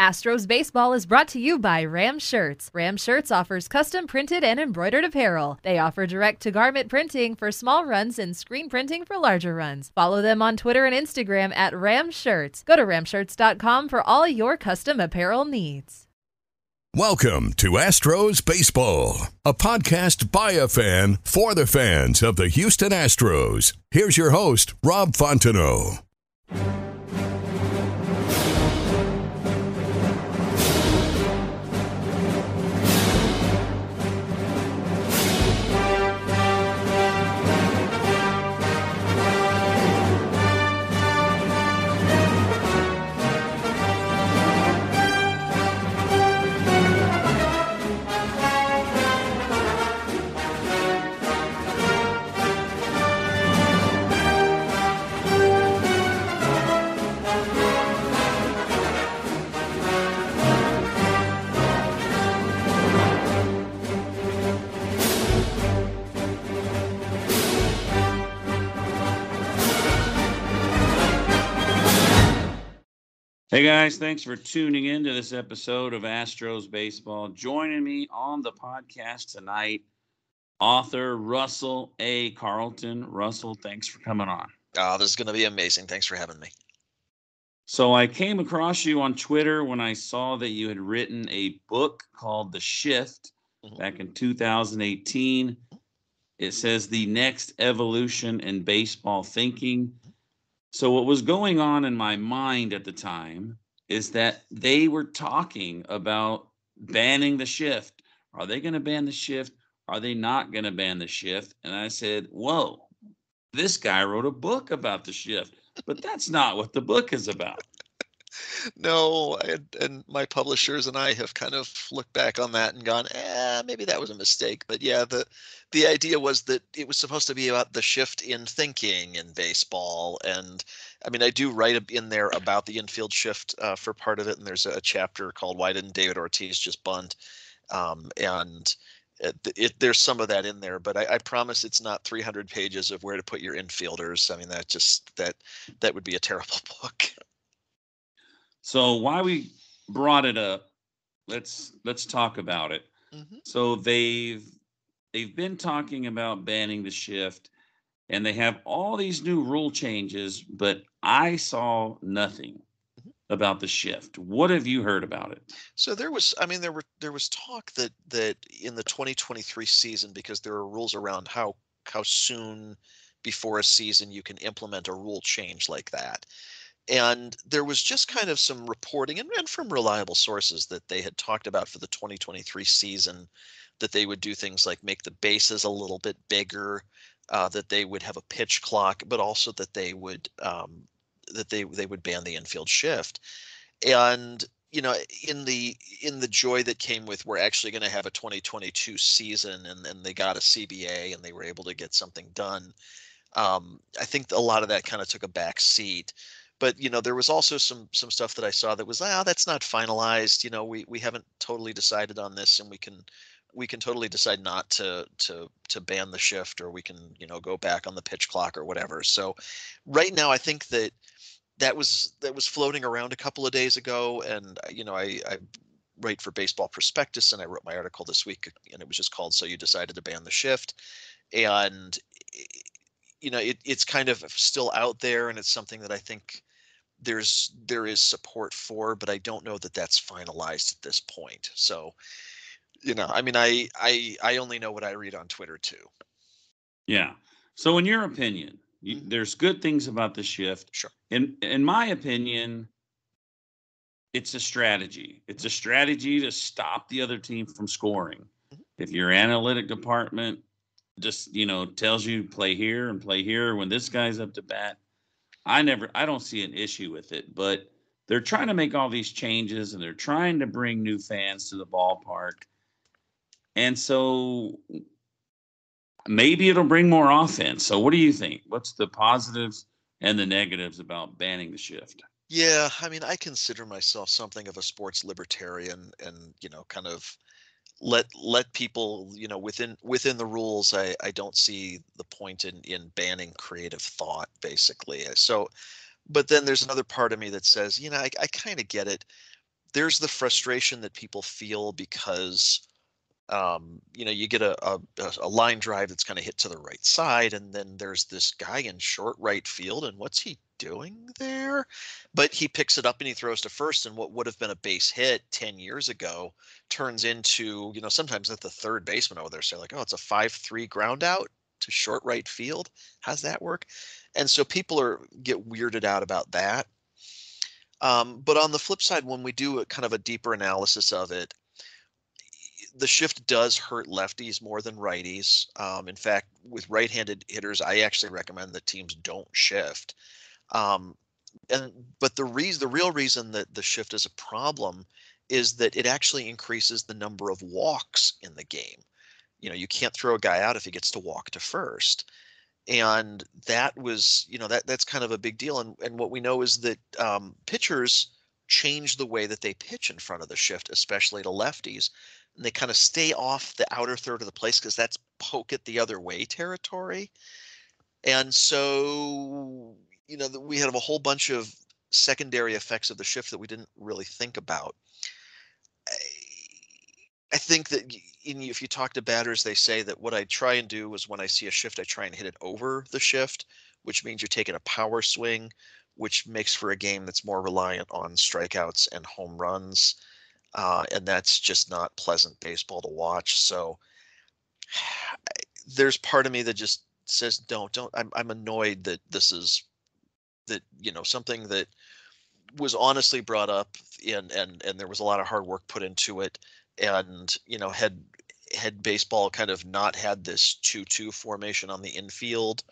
Astros Baseball is brought to you by Ram Shirts. Ram Shirts offers custom printed and embroidered apparel. They offer direct-to-garment printing for small runs and screen printing for larger runs. Follow them on Twitter and Instagram at Ram Shirts. Go to ramshirts.com for all your custom apparel needs. Welcome to Astros Baseball, a podcast by a fan for the fans of the Houston Astros. Here's your host, Rob Fontenot. Hey guys, thanks for tuning in to this episode of Astros Baseball. Joining me on the podcast tonight, author Russell A. Carleton. Russell, thanks for coming on. Oh, this is going to be amazing. Thanks for having me. So I came across you on Twitter when I saw that you had written a book called The Shift back in 2018. It says The Next Evolution in Baseball Thinking. So what was going on in my mind at the time is that they were talking about banning the shift. Are they going to ban the shift? Are they not going to ban the shift? And I said, whoa, this guy wrote a book about the shift, but that's not what the book is about. No, and my publishers and I have kind of looked back on that and gone, maybe that was a mistake. But yeah, the idea was that it was supposed to be about the shift in thinking in baseball. And I mean, I do write in there about the infield shift for part of it. And there's a chapter called Why Didn't David Ortiz Just Bunt? There's some of that in there, but I promise it's not 300 pages of where to put your infielders. I mean, that would be a terrible book. So why we brought it up, let's talk about it. Mm-hmm. So they've been talking about banning the shift, and they have all these new rule changes, but I saw nothing about the shift. What have you heard about it? So there was talk that in the 2023 season, because there are rules around how soon before a season you can implement a rule change like that. And there was just kind of some reporting and from reliable sources that they had talked about for the 2023 season, that they would do things like make the bases a little bit bigger, that they would have a pitch clock, but also that they would that they would ban the infield shift. And, you know, in the joy that came with, we're actually going to have a 2022 season, and then they got a CBA and they were able to get something done. I think a lot of that kind of took a back seat. But, you know, there was also some stuff that I saw that was, that's not finalized. You know, we haven't totally decided on this, and we can totally decide not to ban the shift, or we can, you know, go back on the pitch clock or whatever. So right now, I think that was floating around a couple of days ago. And, you know, I write for Baseball Prospectus, and I wrote my article this week, and it was just called, So You Decided to Ban the Shift. And, you know, it's kind of still out there, and it's something that I think there is support for, but I don't know that that's finalized at this point. So, you know, I mean, I only know what I read on Twitter too. Yeah. So in your opinion, there's good things about the shift. Sure. In my opinion, it's a strategy. It's a strategy to stop the other team from scoring. Mm-hmm. If your analytic department just, you know, tells you play here and play here when this guy's up to bat, I don't see an issue with it. But they're trying to make all these changes and they're trying to bring new fans to the ballpark. And so maybe it'll bring more offense. So what do you think? What's the positives and the negatives about banning the shift? Yeah, I mean, I consider myself something of a sports libertarian and, you know, kind of let people, you know, within the rules. I don't see the point in banning creative thought, basically. So, but then there's another part of me that says, you know, I kind of get it. There's the frustration that people feel because, you know, you get a line drive that's kind of hit to the right side, and then there's this guy in short right field, and what's he doing there? But he picks it up and he throws to first, and what would have been a base hit 10 years ago turns into, you know, sometimes at the third baseman over there, say like, oh, it's a 5-3 ground out to short right field. How's that work? And so people get weirded out about that. But on the flip side, when we do a kind of a deeper analysis of it, the shift does hurt lefties more than righties. In fact, with right-handed hitters, I actually recommend that teams don't shift. But the real reason that the shift is a problem is that it actually increases the number of walks in the game. You know, you can't throw a guy out if he gets to walk to first. And that was, you know, that's kind of a big deal. And what we know is that pitchers change the way that they pitch in front of the shift, especially to lefties. And they kind of stay off the outer third of the place because that's poke it the other way territory. And so, you know, we have a whole bunch of secondary effects of the shift that we didn't really think about. I think that if you talk to batters, they say that what I try and do is when I see a shift, I try and hit it over the shift, which means you're taking a power swing, which makes for a game that's more reliant on strikeouts and home runs. And that's just not pleasant baseball to watch. So there's part of me that just says, don't, I'm annoyed that this is that, you know, something that was honestly brought up and there was a lot of hard work put into it. And, you know, had baseball kind of not had this 2-2 formation on the infield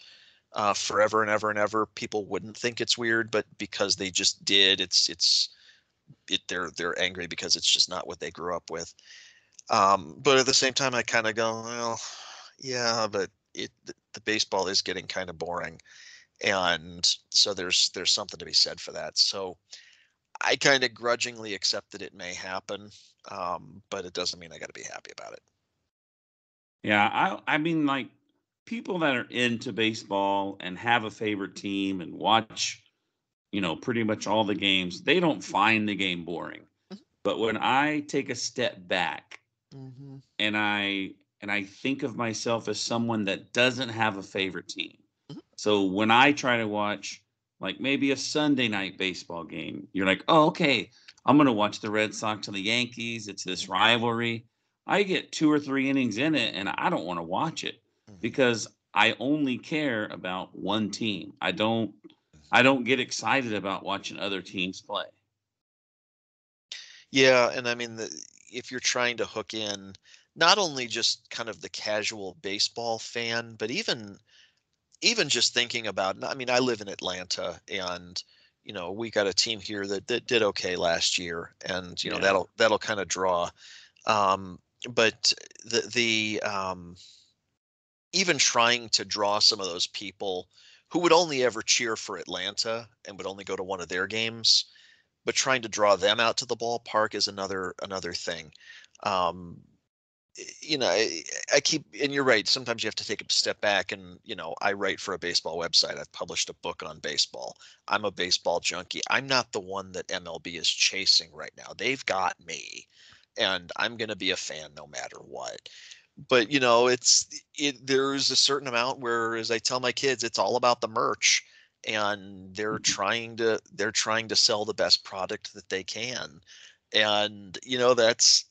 forever and ever, people wouldn't think it's weird, but because they just did, they're angry because it's just not what they grew up with. But at the same time, I kind of go, well, yeah, but the baseball is getting kind of boring. And so there's something to be said for that. So I kind of grudgingly accept that it may happen, but it doesn't mean I got to be happy about it. Yeah, I mean, like, people that are into baseball and have a favorite team and watch, you know, pretty much all the games, they don't find the game boring. Mm-hmm. But when I take a step back, mm-hmm. and I think of myself as someone that doesn't have a favorite team. Mm-hmm. So when I try to watch, like, maybe a Sunday night baseball game, you're like, oh, okay, I'm going to watch the Red Sox and the Yankees. It's this rivalry. I get 2 or 3 innings in it, and I don't want to watch it because I only care about one team. I don't get excited about watching other teams play. Yeah, and I mean, if you're trying to hook in not only just kind of the casual baseball fan, but even just thinking about, I mean, I live in Atlanta, and, you know, we got a team here that did okay last year, and, you know, that'll kind of draw. But the even trying to draw some of those people who would only ever cheer for Atlanta and would only go to one of their games, but trying to draw them out to the ballpark is another thing. You know, I keep, and you're right, sometimes you have to take a step back and, you know, I write for a baseball website. I've published a book on baseball. I'm a baseball junkie. I'm not the one that MLB is chasing right now. They've got me, and I'm going to be a fan no matter what. But, you know, there's a certain amount where, as I tell my kids, it's all about the merch, and they're trying to sell the best product that they can. And, you know, that's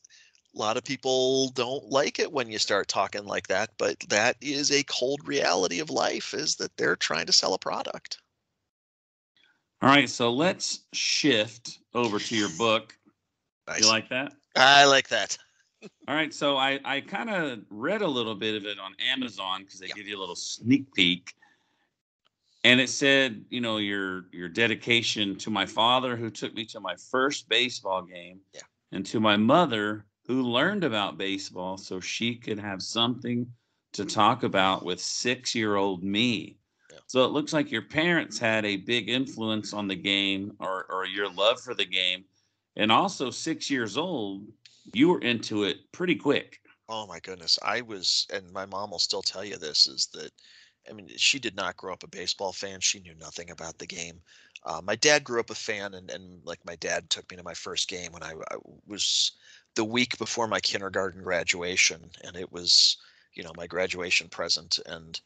a lot of people don't like it when you start talking like that, but that is a cold reality of life, is that they're trying to sell a product. All right. So let's shift over to your book. Nice. You like that? I like that. All right, so I kind of read a little bit of it on Amazon because they give you a little sneak peek. And it said, you know, your dedication to my father, who took me to my first baseball game, yeah, and to my mother, who learned about baseball so she could have something to talk about with 6-year-old me. Yeah. So it looks like your parents had a big influence on the game, or your love for the game. And also 6 years old, you were into it pretty quick. Oh, my goodness. I was, and my mom will still tell you this, is that, I mean, she did not grow up a baseball fan. She knew nothing about the game. My dad grew up a fan, and like my dad took me to my first game when I was the week before my kindergarten graduation, and it was, you know, my graduation present. And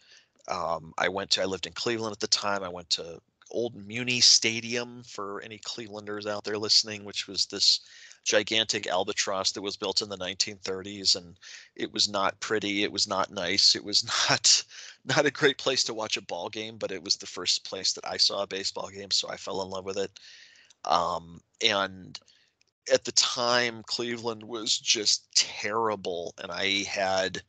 I lived in Cleveland at the time. I went to Old Muni Stadium, for any Clevelanders out there listening, which was this gigantic albatross that was built in the 1930s, and it was not pretty, it was not nice, it was not a great place to watch a ball game, but it was the first place that I saw a baseball game, so I fell in love with it. And at the time, Cleveland was just terrible, and I had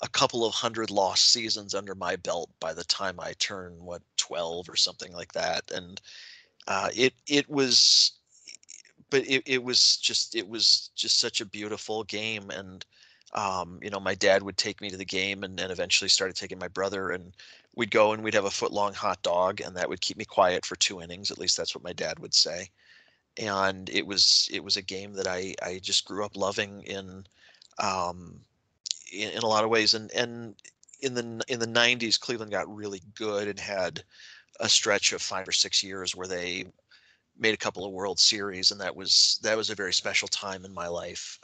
a couple of 100 lost seasons under my belt by the time I turned 12 or something like that. And it was just such a beautiful game. And you know, my dad would take me to the game, and then eventually started taking my brother, and we'd go and we'd have a foot-long hot dog, and that would keep me quiet for 2 innings. At least that's what my dad would say. And it was a game that I just grew up loving in a lot of ways. And in the 90s, Cleveland got really good and had a stretch of 5 or 6 years where they made a couple of World Series, and that was a very special time in my life.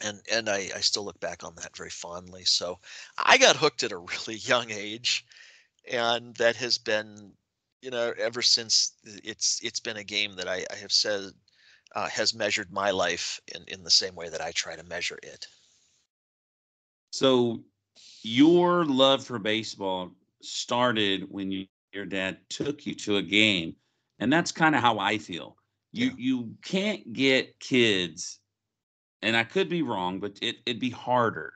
And I still look back on that very fondly. So I got hooked at a really young age, and that has been, you know, ever since. It's been a game that I have said has measured my life in the same way that I try to measure it. So your love for baseball started when your dad took you to a game. And that's kind of how I feel. You can't get kids, and I could be wrong, but it'd be harder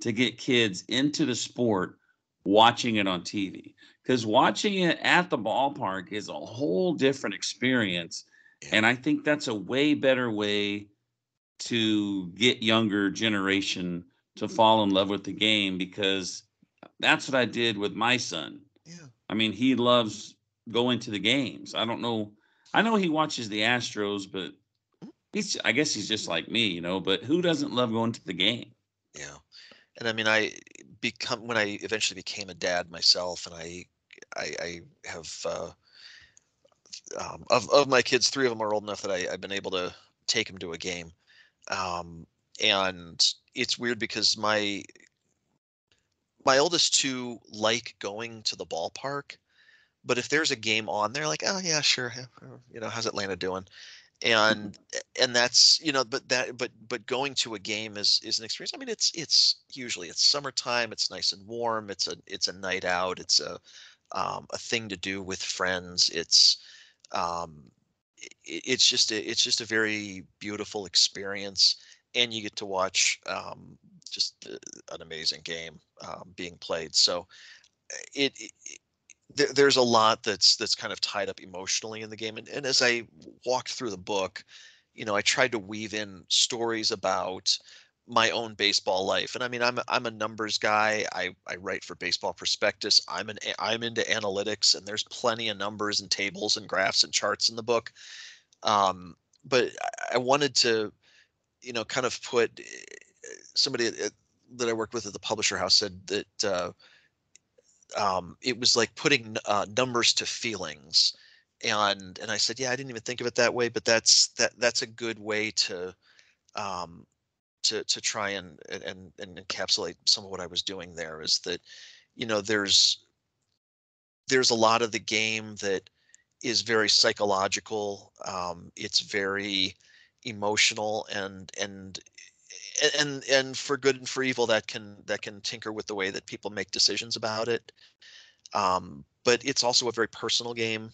to get kids into the sport watching it on TV. Because watching it at the ballpark is a whole different experience. Yeah. And I think that's a way better way to get younger generation to fall in love with the game, because that's what I did with my son. Yeah. I mean, he loves going to the games. I don't know. I know he watches the Astros, but I guess he's just like me, you know, but who doesn't love going to the game? Yeah. And I mean, when I eventually became a dad myself, and I have, of my kids, 3 of them are old enough that I've been able to take them to a game. And it's weird because my oldest 2 like going to the ballpark, but if there's a game on, they're like, oh yeah, sure. You know, how's Atlanta doing? And that's, you know, but going to a game is an experience. I mean, it's usually it's summertime. It's nice and warm. It's a night out. It's a thing to do with friends. It's just a very beautiful experience, and you get to watch just an amazing game being played. So there's a lot that's kind of tied up emotionally in the game. And as I walked through the book, you know, I tried to weave in stories about my own baseball life. And I mean, I'm a numbers guy. I write for Baseball Prospectus. I'm into analytics, and there's plenty of numbers and tables and graphs and charts in the book. But I wanted to, you know, kind of put somebody that I worked with at the publisher house said that, it was like putting numbers to feelings, and I said, yeah, I didn't even think of it that way, but that's a good way to try and encapsulate some of what I was doing there. Is that, you know, there's a lot of the game that is very psychological, it's very emotional, and for good and for evil, that can tinker with the way that people make decisions about it. But it's also a very personal game.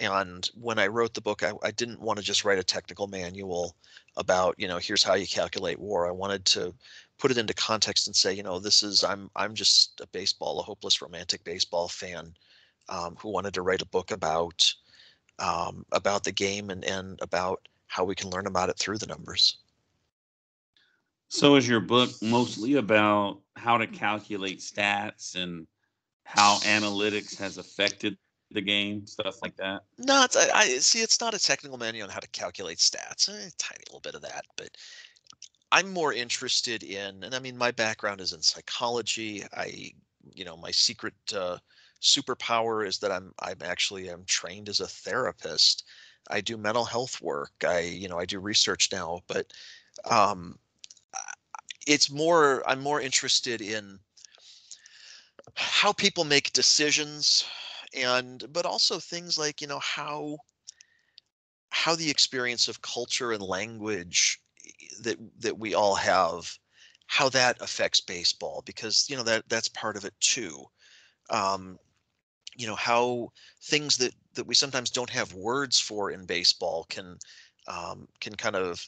And when I wrote the book, I didn't want to just write a technical manual about, you know, here's how you calculate WAR. I wanted to put it into context and say, you know, I'm just a hopeless romantic baseball fan who wanted to write a book about the game and about how we can learn about it through the numbers. So is your book mostly about how to calculate stats and how analytics has affected the game, stuff like that? No, it's not a technical manual on how to calculate stats. A tiny little bit of that, but I'm more interested in, and I mean, my background is in psychology. My secret superpower is that I'm trained as a therapist. I do mental health work. I do research now, but I'm more interested in how people make decisions, but also things like, how the experience of culture and language that we all have, how that affects baseball, because that's part of it too. How things that we sometimes don't have words for in baseball can kind of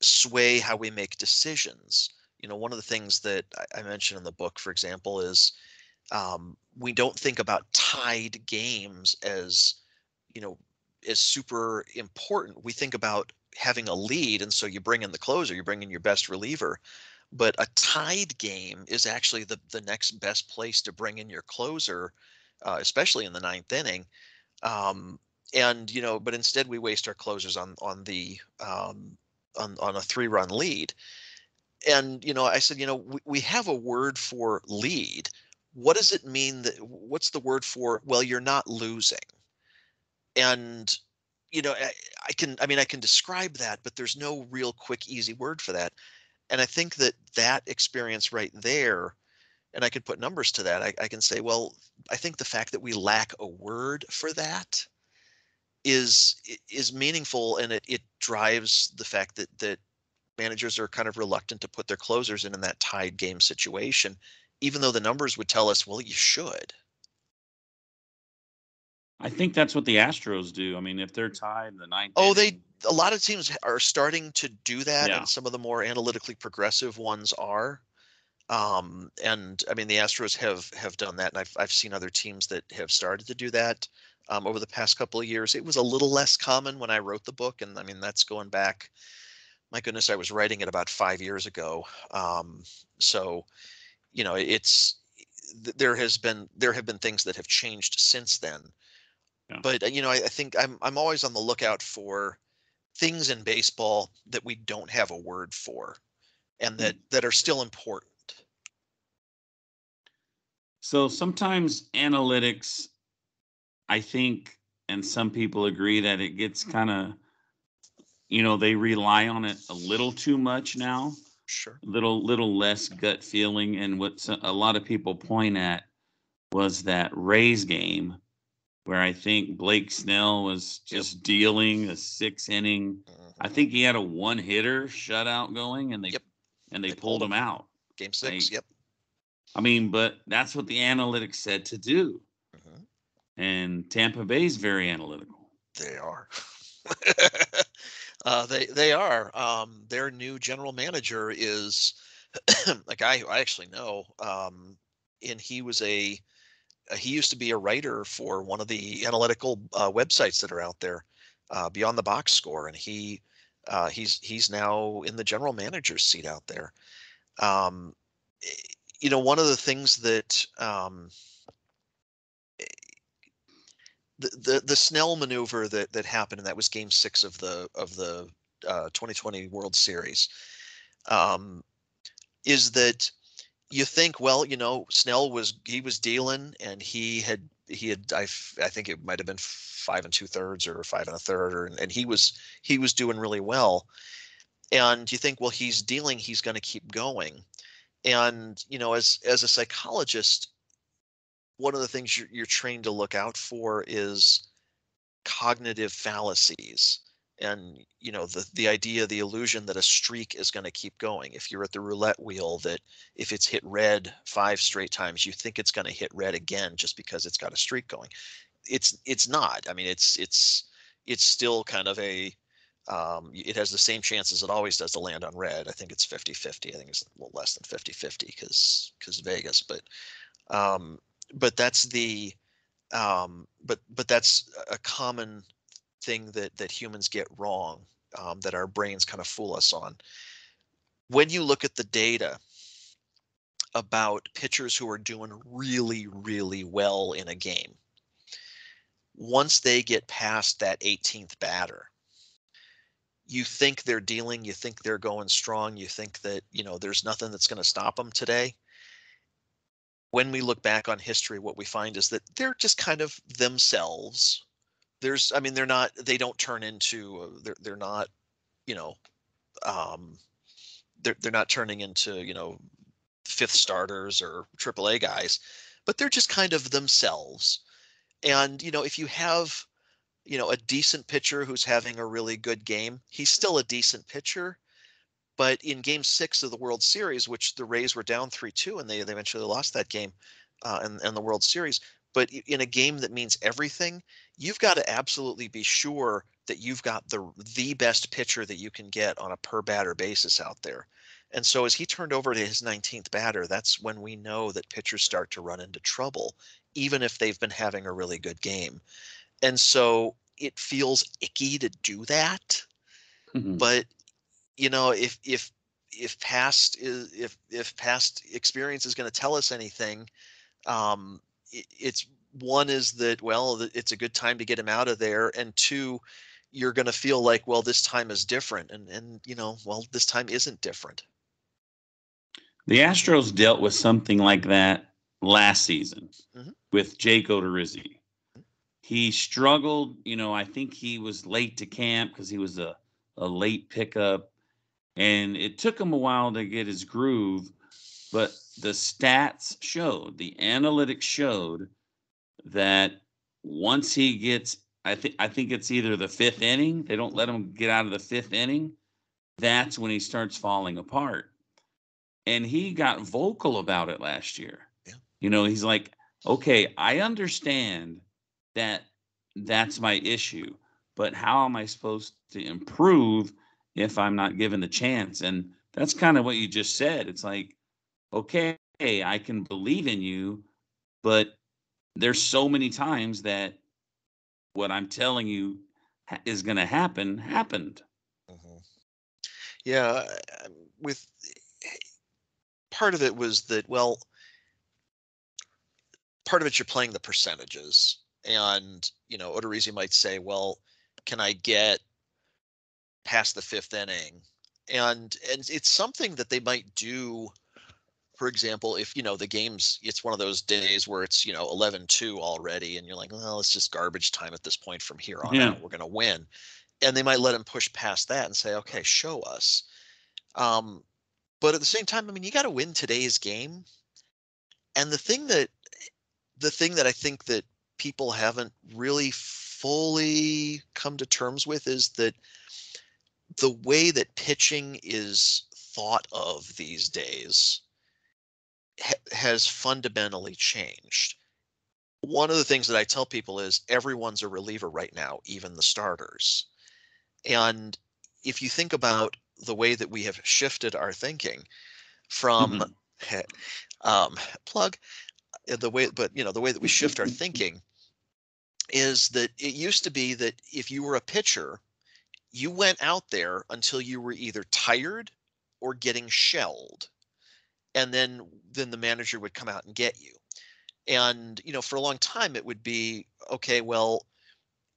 sway how we make decisions. One of the things that I mentioned in the book, for example, is we don't think about tied games as is super important. We think about having a lead, and so you bring in the closer, you bring in your best reliever, but a tied game is actually the next best place to bring in your closer, especially in the ninth inning. But instead we waste our closers on a 3-run lead. And I said, we have a word for lead. What does it mean what's the word for, well, you're not losing? And I can describe that, but there's no real quick, easy word for that. And I think that experience right there, and I could put numbers to that. I can say, well, I think the fact that we lack a word for that is meaningful, and it drives the fact that managers are kind of reluctant to put their closers in that tied game situation, even though the numbers would tell us, well, you should. I think that's what the Astros do. I mean, if they're tied in the ninth. Oh, a lot of teams are starting to do that, yeah. And some of the more analytically progressive ones are. And I mean, the Astros have done that, and I've seen other teams that have started to do that over the past couple of years. It was a little less common when I wrote the book, and I mean, that's going back. My goodness, I was writing it about 5 years ago. There have been things that have changed since then. Yeah. But, I think I'm always on the lookout for things in baseball that we don't have a word for and that are still important. So sometimes analytics, I think, and some people agree that it gets kind of, they rely on it a little too much now. Sure. Little less gut feeling. And what a lot of people point at was that Rays game, where I think Blake Snell was just dealing a 6-inning. Mm-hmm. I think he had a one-hitter shutout going, and they pulled him out. Game 6, yep. I mean, but that's what the analytics said to do. Mm-hmm. And Tampa Bay's very analytical. They are. They are. Their new general manager is a guy who I actually know, and he was he used to be a writer for one of the analytical websites that are out there, Beyond the Box Score, and he's now in the general manager's seat out there. One of the things that the Snell maneuver that happened, and that was Game 6 of the 2020 World Series, is that. You think, well, Snell was dealing, and he had I think it might have been 5 2/3 or 5 1/3, and he was doing really well, and you think, well, he's dealing, he's going to keep going, and as a psychologist, one of the things you're trained to look out for is cognitive fallacies, and the idea, the illusion that a streak is going to keep going. If you're at the roulette wheel, that if it's hit red 5 straight times, you think it's going to hit red again just because it's got a streak going. It's not. I mean, it's still kind of a it has the same chances it always does to land on red. I think it's 50-50. I think it's a little less than 50-50 because Vegas, but that's the But that's a common thing that humans get wrong, that our brains kind of fool us on. When you look at the data about pitchers who are doing really, really well in a game, once they get past that 18th batter, you think they're dealing, you think they're going strong, you think that, there's nothing that's going to stop them today. When we look back on history, what we find is that they're just kind of themselves. They're not turning into, fifth starters or AAA guys, but they're just kind of themselves. And, if you have, a decent pitcher who's having a really good game, he's still a decent pitcher. But in game 6 of the World Series, which the Rays were down 3-2 and they eventually lost that game in the World Series. But in a game that means everything, you've got to absolutely be sure that you've got the best pitcher that you can get on a per batter basis out there. And so as he turned over to his 19th batter, that's when we know that pitchers start to run into trouble, even if they've been having a really good game. And so it feels icky to do that. Mm-hmm. But, if past experience is going to tell us anything, it's a good time to get him out of there. And 2, you're going to feel like, well, this time is different. And this time isn't different. The Astros dealt with something like that last season with Jake Odorizzi. He struggled. I think he was late to camp because he was a late pickup. And it took him a while to get his groove. But the stats showed, the analytics showed that once he gets, I think it's either the 5th inning, they don't let him get out of the 5th inning, that's when he starts falling apart. And he got vocal about it last year. Yeah. He's like, okay, I understand that that's my issue, but how am I supposed to improve if I'm not given the chance? And that's kind of what you just said. It's like, okay, I can believe in you, but there's so many times that what I'm telling you is going to happen happened. Mm-hmm. Yeah. With part of it was that, well, part of it, you're playing the percentages and, Odorizzi might say, well, can I get past the 5th inning? And it's something that they might do. For example, if, the game's, it's one of those days where it's, 11-2 already, and you're like, well, it's just garbage time at this point from here on out. We're going to win. And they might let him push past that and say, okay, show us. But at the same time, you got to win today's game. And the thing that I think that people haven't really fully come to terms with is that the way that pitching is thought of these days has fundamentally changed. One of the things that I tell people is everyone's a reliever right now, even the starters. And if you think about the way that we have shifted our thinking from the way that we shift our thinking is that it used to be that if you were a pitcher, you went out there until you were either tired or getting shelled. And then the manager would come out and get you. And, for a long time, it would be, okay, well,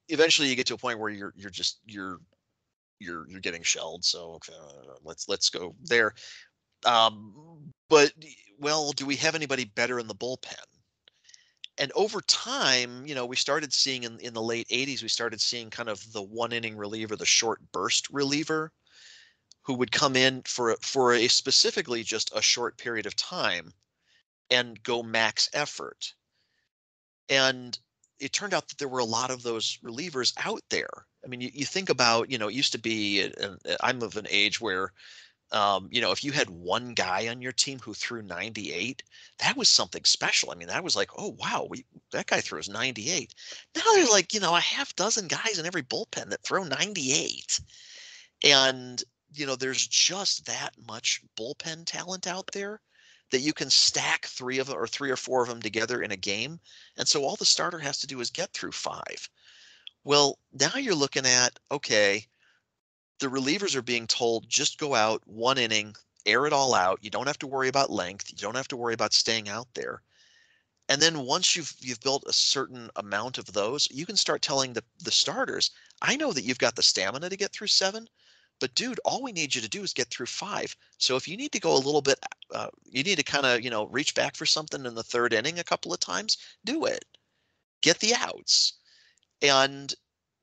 eventually you get to a point where you're getting shelled. So okay, let's go there. But well, do we have anybody better in the bullpen? And over time, we started seeing in the late 80s, we started seeing kind of the one inning reliever, the short burst reliever, who would come in for a specifically just a short period of time and go max effort. And it turned out that there were a lot of those relievers out there. You think about, it used to be, and I'm of an age where, if you had one guy on your team who threw 98, that was something special. That was like, oh, wow, that guy throws 98. Now there's like, a half dozen guys in every bullpen that throw 98. And there's just that much bullpen talent out there that you can stack three of them or three or four of them together in a game. And so all the starter has to do is get through five. Well, now you're looking at, okay, the relievers are being told, just go out one inning, air it all out. You don't have to worry about length. You don't have to worry about staying out there. And then once you've built a certain amount of those, you can start telling the starters, I know that you've got the stamina to get through seven, but dude, all we need you to do is get through five. So if you need to go a little bit, you need to kind of, reach back for something in the third inning a couple of times, do it. Get the outs. And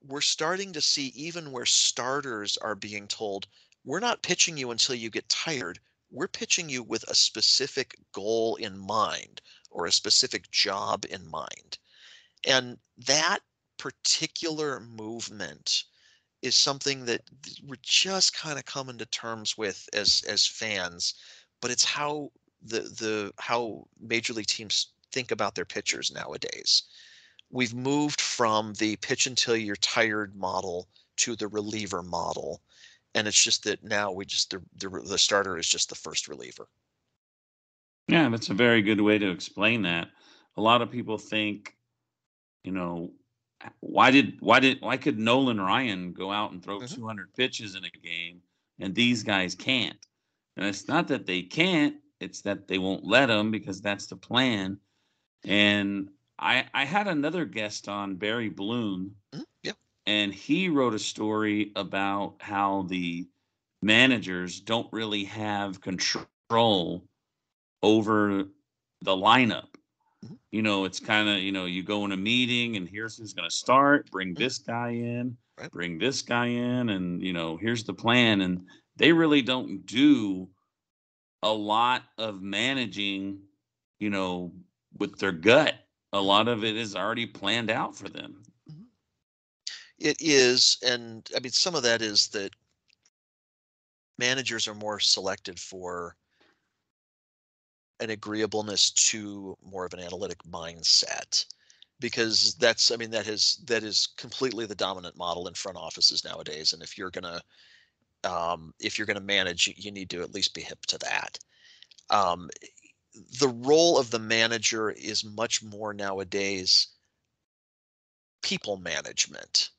we're starting to see even where starters are being told, we're not pitching you until you get tired. We're pitching you with a specific goal in mind or a specific job in mind. And that particular movement is something that we're just kind of coming to terms with as fans, but it's how how major league teams think about their pitchers nowadays. We've moved from the pitch until you're tired model to the reliever model. And it's just that now the starter is just the first reliever. Yeah, that's a very good way to explain that. A lot of people think, why could Nolan Ryan go out and throw 200 pitches in a game and these guys can't? And it's not that they can't, it's that they won't let them, because that's the plan. And I had another guest on, Barry Bloom, and he wrote a story about how the managers don't really have control over the lineup. It's kind of, you go in a meeting and here's who's going to start, bring this guy in, bring this guy in, and, here's the plan. And they really don't do a lot of managing, with their gut. A lot of it is already planned out for them. It is. And I mean, some of that is that managers are more selected for an agreeableness to more of an analytic mindset, because that is completely the dominant model in front offices nowadays. And if you're gonna manage, you need to at least be hip to that. The role of the manager is much more nowadays people management.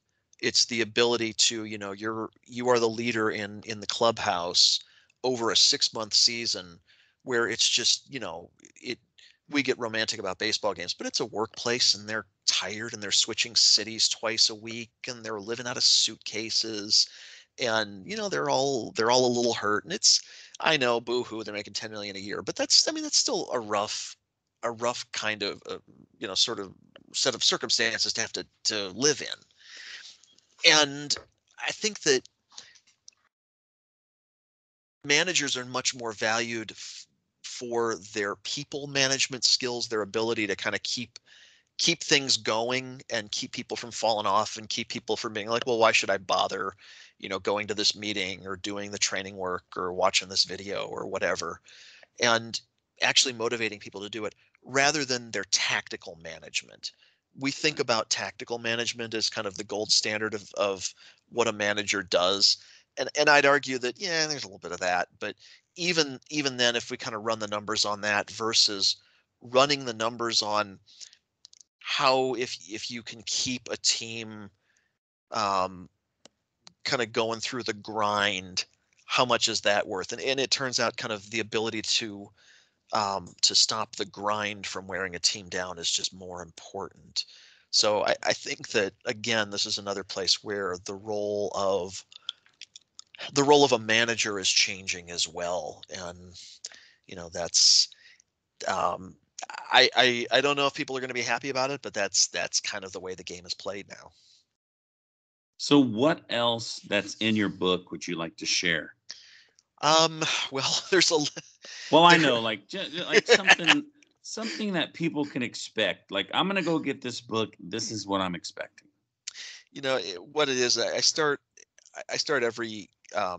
It's the ability to, you are the leader in the clubhouse over a 6-month season, where it's just, we get romantic about baseball games, but it's a workplace and they're tired and they're switching cities twice a week and they're living out of suitcases and, they're all a little hurt, and it's, I know, boo-hoo, they're making $10 million a year, but that's still a rough kind of, sort of set of circumstances to have to live in. And I think that managers are much more valued for their people management skills, their ability to kind of keep things going and keep people from falling off and keep people from being like, well, why should I bother, going to this meeting or doing the training work or watching this video or whatever, and actually motivating people to do it rather than their tactical management. We think about tactical management as kind of the gold standard of what a manager does. And I'd argue that, there's a little bit of that. But even then, if we kind of run the numbers on that versus running the numbers on how if you can keep a team kind of going through the grind, how much is that worth? And it turns out kind of the ability to stop the grind from wearing a team down is just more important. So I think that, again, this is another place where the role of a manager is changing as well. And, that's, I don't know if people are going to be happy about it, but that's kind of the way the game is played now. So what else that's in your book would you like to share? I know, like something that people can expect. Like, I'm going to go get this book. This is what I'm expecting. What it is, I start every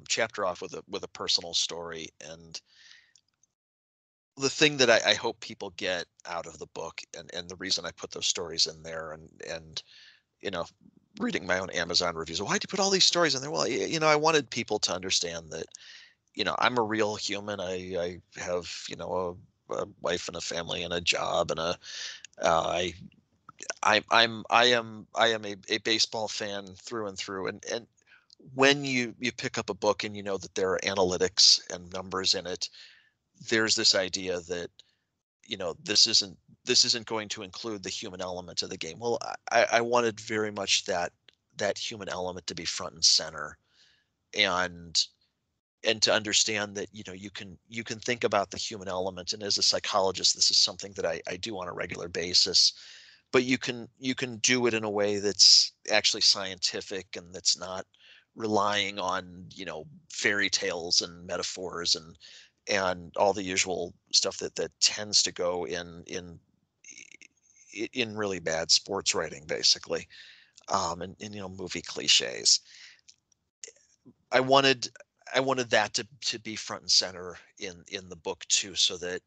chapter off with a personal story, and the thing that I hope people get out of the book, and the reason I put those stories in there, and reading my own Amazon reviews, why do you put all these stories in there? Well, I wanted people to understand that, I'm a real human. I have a wife and a family and a job and I am a baseball fan through and through. And when you pick up a book and you know that there are analytics and numbers in it, there's this idea that, you know, this isn't going to include the human element of the game. Well, I wanted very much that human element to be front and center, and to understand that, you know, you can think about the human element. And as a psychologist, this is something that I do on a regular basis, but you can do it in a way that's actually scientific and that's not relying on, you know, fairy tales and metaphors and all the usual stuff that tends to go in really bad sports writing, basically, and you know, movie cliches. I wanted that to be front and center in the book too, so that,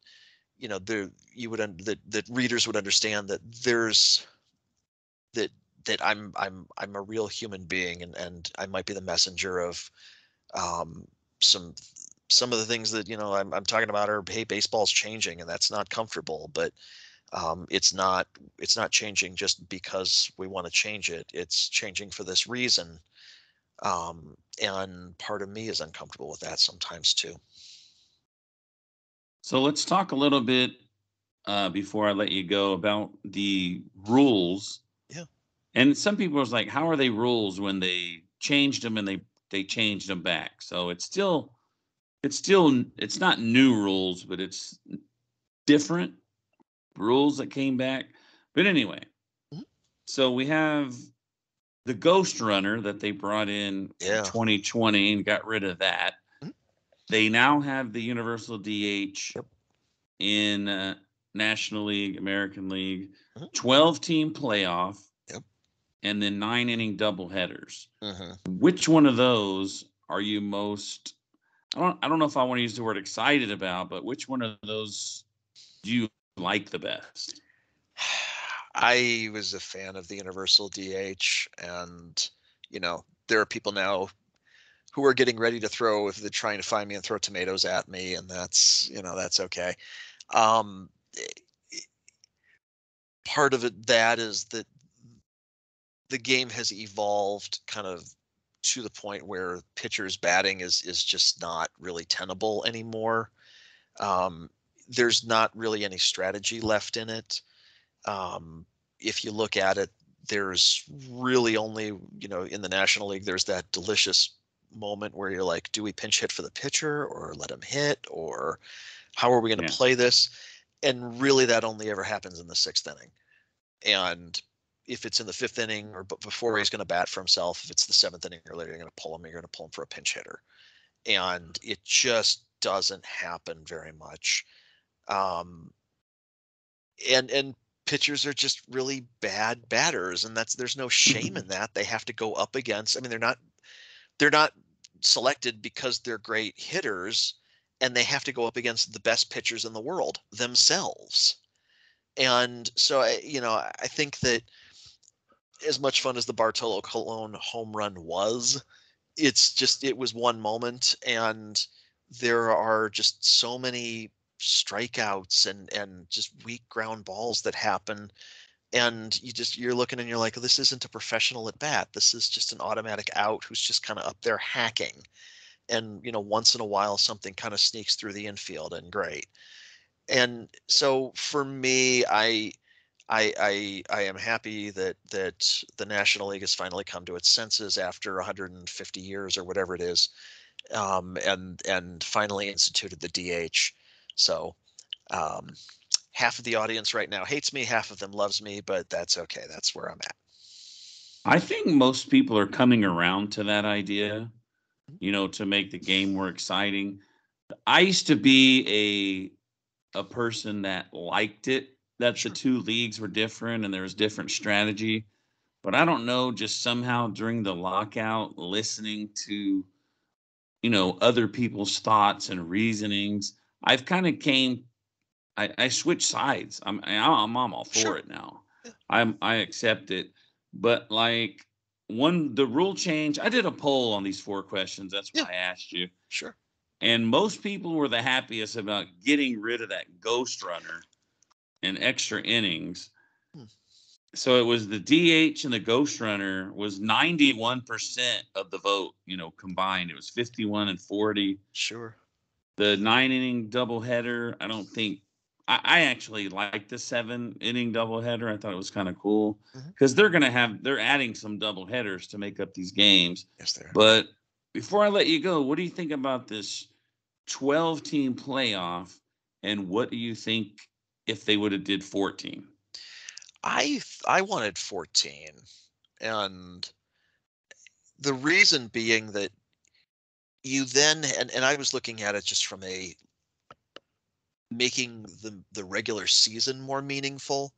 you know, that readers would understand that I'm a real human being, and I might be the messenger of some of the things that, you know, I'm talking about are, hey, baseball's changing and that's not comfortable, but it's not changing just because we want to change it. It's changing for this reason. And part of me is uncomfortable with that sometimes too. So let's talk a little bit before I let you go about the rules. Yeah. And some people was like, how are they rules when they changed them and they changed them back? So it's not new rules, but it's different rules that came back. But anyway, So we have the ghost runner that they brought in 2020 and got rid of that. Mm-hmm. They now have the universal DH in National League, American League, 12-team playoff, and then 9-inning doubleheaders. Mm-hmm. Which one of those are you most, I don't know if I want to use the word excited about, but which one of those do you like the best? I was a fan of the universal DH, and, you know, there are people now who are getting ready to throw, if they're trying to find me and throw tomatoes at me, and that's, you know, that's okay. Part of it, that is that the game has evolved kind of to the point where pitchers batting is just not really tenable anymore. There's not really any strategy left in it. If you look at it, there's really only, you know, in the National League, there's that delicious moment where you're like, do we pinch hit for the pitcher or let him hit, or how are we going to play this? And really that only ever happens in the 6th inning. And if it's in the 5th inning or before he's going to bat for himself, if it's the 7th inning or later, you're going to pull him for a pinch hitter. And it just doesn't happen very much. And pitchers are just really bad batters, and there's no shame in that. They have to go up against, I mean, they're not selected because they're great hitters, and they have to go up against the best pitchers in the world themselves. And so I think that as much fun as the Bartolo Colon home run was, it was one moment, and there are just so many strikeouts and just weak ground balls that happen, and you're looking and you're like, this isn't a professional at bat, this is just an automatic out who's just kind of up there hacking, and, you know, once in a while something kind of sneaks through the infield, and great. And so for me, I am happy that the National League has finally come to its senses after 150 years or whatever it is, and finally instituted the DH. So, half of the audience right now hates me, half of them loves me, but that's okay. That's where I'm at. I think most people are coming around to that idea, you know, to make the game more exciting. I used to be a person that liked it, that the two leagues were different and there was different strategy, but I don't know, just somehow during the lockout, listening to, you know, other people's thoughts and reasonings, I've kind of I switched sides. I'm all for it now. I accept it. But like the rule change, I did a poll on these 4 questions. That's why I asked you. Sure. And most people were the happiest about getting rid of that ghost runner in extra innings. So it was the DH and the ghost runner was 91% of the vote, you know, combined. It was 51 and 40. Sure. The 9-inning doubleheader, I don't think – I actually liked the 7-inning doubleheader. I thought it was kind of cool because they're going to have – they're adding some doubleheaders to make up these games. Yes, they are. But before I let you go, what do you think about this 12-team playoff, and what do you think if they would have did 14? I wanted 14, and the reason being that you then, and I was looking at it just from a making the regular season more meaningful,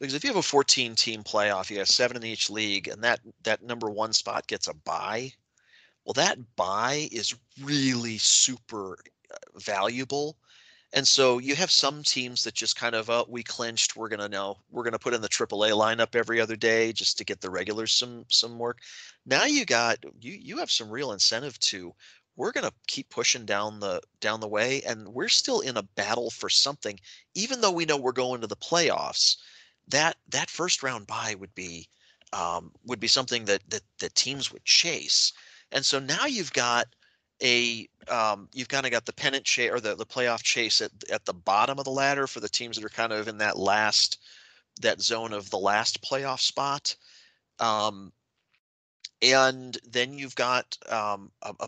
because if you have a 14-team playoff, you have 7 in each league, and that number 1 spot gets a bye. Well, that bye is really super valuable. And so you have some teams that just kind of, we clinched. We're going to put in the AAA lineup every other day just to get the regulars some work. Now you have some real incentive to, we're going to keep pushing down the way. And we're still in a battle for something, even though we know we're going to the playoffs. That first round bye would be something that teams would chase. And so now you've got you've kind of got the pennant chase or the playoff chase at the bottom of the ladder for the teams that are kind of in that zone of the last playoff spot. And then you've got a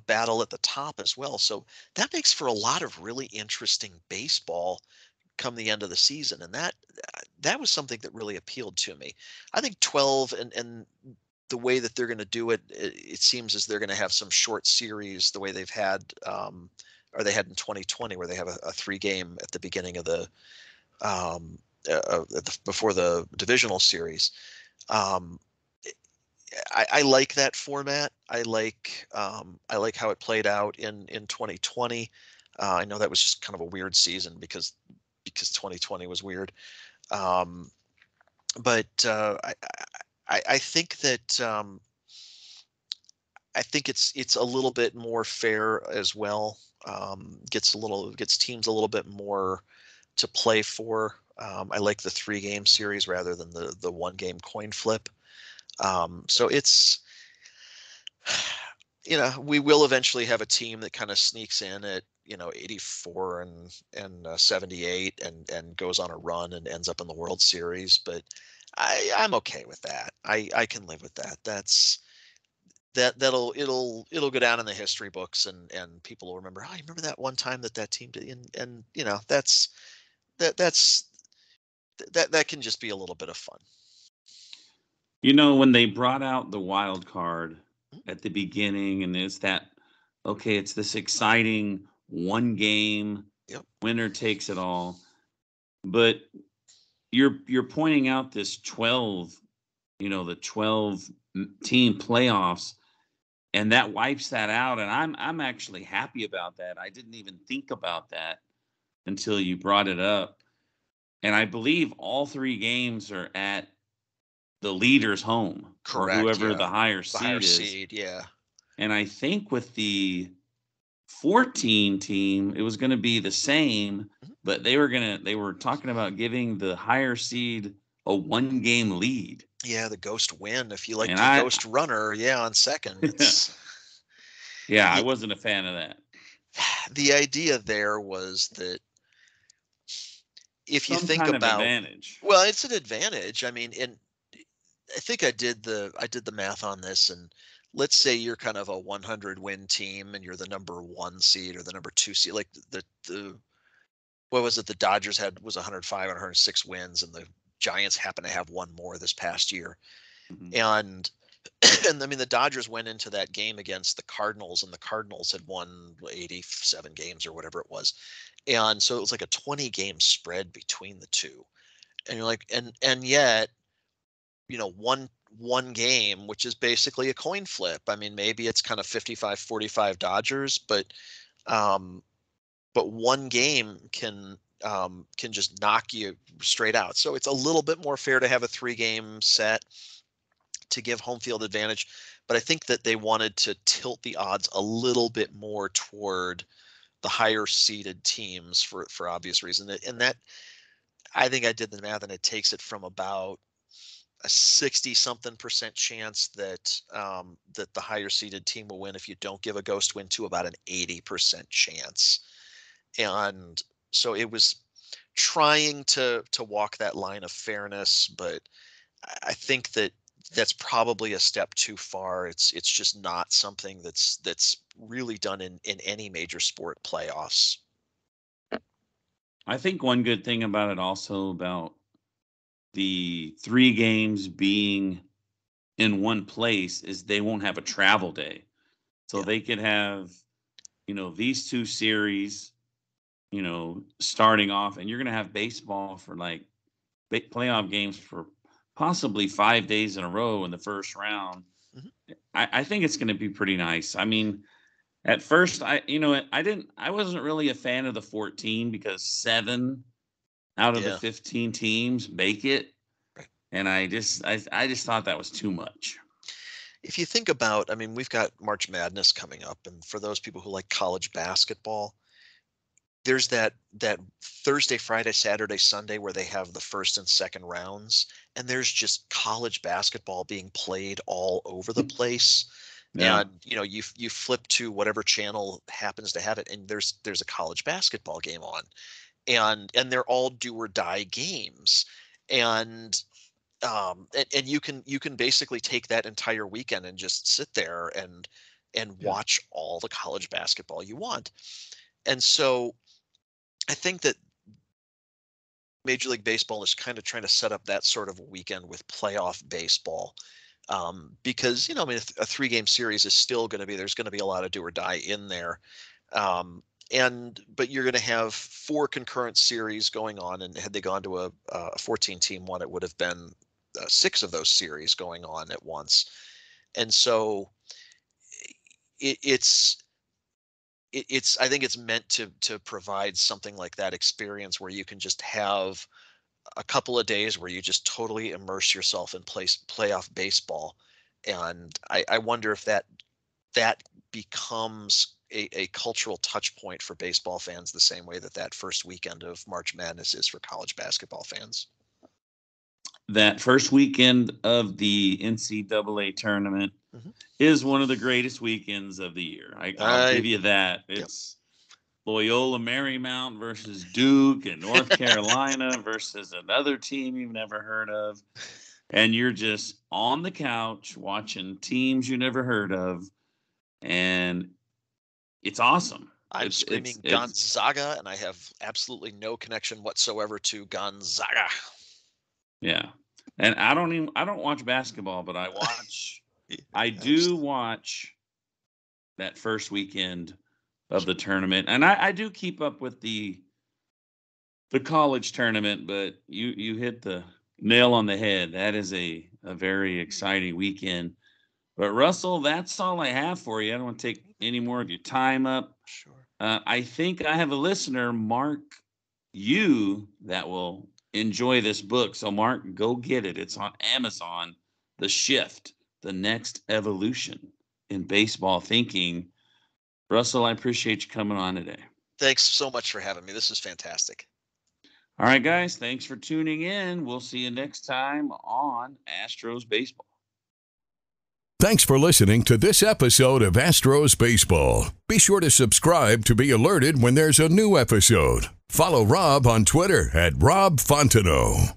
battle at the top as well. So that makes for a lot of really interesting baseball come the end of the season. And that was something that really appealed to me. I think 12 and the way that they're going to do it, it seems as they're going to have some short series the way they've had, or they had in 2020, where they have a 3-game at the beginning of before the divisional series. I like that format. I like how it played out in 2020. I know that was just kind of a weird season because 2020 was weird. I think that I think it's a little bit more fair as well. Gets teams a little bit more to play for. I like the 3-game series rather than the 1-game coin flip. So it's, you know, we will eventually have a team that kind of sneaks in at, you know, 84 and 78 and goes on a run and ends up in the World Series, but I'm okay with that. I can live with that. That'll go down in the history books and people will remember, I remember that one time that team did. And you know, that can just be a little bit of fun. You know, when they brought out the wild card at the beginning, and it's this exciting 1-game winner takes it all, but you're pointing out this 12, you know, the 12 team playoffs, and that wipes that out. And I'm actually happy about that. I didn't even think about that until you brought it up. And I believe all 3 games are at the leader's home. Correct. Or whoever the higher seed is. And I think with the 14 team, it was going to be the same, but they were talking about giving the higher seed a 1-game lead. Yeah, the ghost win, if you like, and the ghost runner, on second. I wasn't a fan of that. The idea there was that if you think about advantage. Well, it's an advantage. I mean, and I think I did the math on this, and let's say you're kind of a 100-win team and you're the number 1 seed or the number 2 seed. Like the Dodgers was 105 and 106 wins, and the Giants happen to have one more this past year. Mm-hmm. And I mean, the Dodgers went into that game against the Cardinals, and the Cardinals had won 87 games or whatever it was. And so it was like a 20-game spread between the two. And you're like, and yet, you know, one game, which is basically a coin flip. I mean, maybe it's kind of 55-45 Dodgers, but one game can just knock you straight out. So it's a little bit more fair to have a 3-game set to give home field advantage. But I think that they wanted to tilt the odds a little bit more toward the higher seeded teams for obvious reason. And that, I think I did the math, and it takes it from about a 60-something% chance that that the higher seeded team will win if you don't give a ghost win to about an 80% chance. And so it was trying to walk that line of fairness, but I think that that's probably a step too far. It's just not something that's really done in any major sport playoffs. I think one good thing about it also about the three games being in one place is they won't have a travel day. So yeah, they could have, these two series, starting off, and you're going to have baseball for like playoff games for possibly 5 days in a row in the first round. Mm-hmm. I think it's going to be pretty nice. I mean, at first, I wasn't really a fan of the 14 because 7 out of the 15 teams make it. Right. And I just thought that was too much. If you think about, we've got March Madness coming up, and for those people who like college basketball, there's that Thursday, Friday, Saturday, Sunday where they have the first and second rounds, and there's just college basketball being played all over the place. Yeah. And you flip to whatever channel happens to have it, and there's a college basketball game on, and they're all do or die games, and you can basically take that entire weekend and just sit there and watch all the college basketball you want. And so I think that Major League Baseball is kind of trying to set up that sort of a weekend with playoff baseball. Because, a three-game series is still going to be, there's going to be a lot of do or die in there. But you're going to have four concurrent series going on. And had they gone to a 14-team one, it would have been 6 of those series going on at once. And so it's I think it's meant to provide something like that experience where you can just have a couple of days where you just totally immerse yourself in playoff baseball. And I wonder if that becomes a cultural touch point for baseball fans the same way that first weekend of March Madness is for college basketball fans. That first weekend of the NCAA tournament is one of the greatest weekends of the year. I'll give you that. It's Loyola Marymount versus Duke and North Carolina versus another team you've never heard of. And you're just on the couch watching teams you never heard of. And it's awesome. I'm screaming Gonzaga, and I have absolutely no connection whatsoever to Gonzaga. Yeah. And I don't watch basketball, but I do watch that first weekend of the tournament. And I do keep up with the college tournament, but you hit the nail on the head. That is a very exciting weekend. But Russell, that's all I have for you. I don't want to take any more of your time up. Sure. I think I have a listener, Mark, that will enjoy this book. So Mark, go get it. It's on Amazon, The Shift, The Next Evolution in Baseball Thinking. Russell, I appreciate you coming on today. Thanks so much for having me. This is fantastic. All right, guys. Thanks for tuning in. We'll see you next time on Astros Baseball. Thanks for listening to this episode of Astros Baseball. Be sure to subscribe to be alerted when there's a new episode. Follow Rob on Twitter at RobFontenot.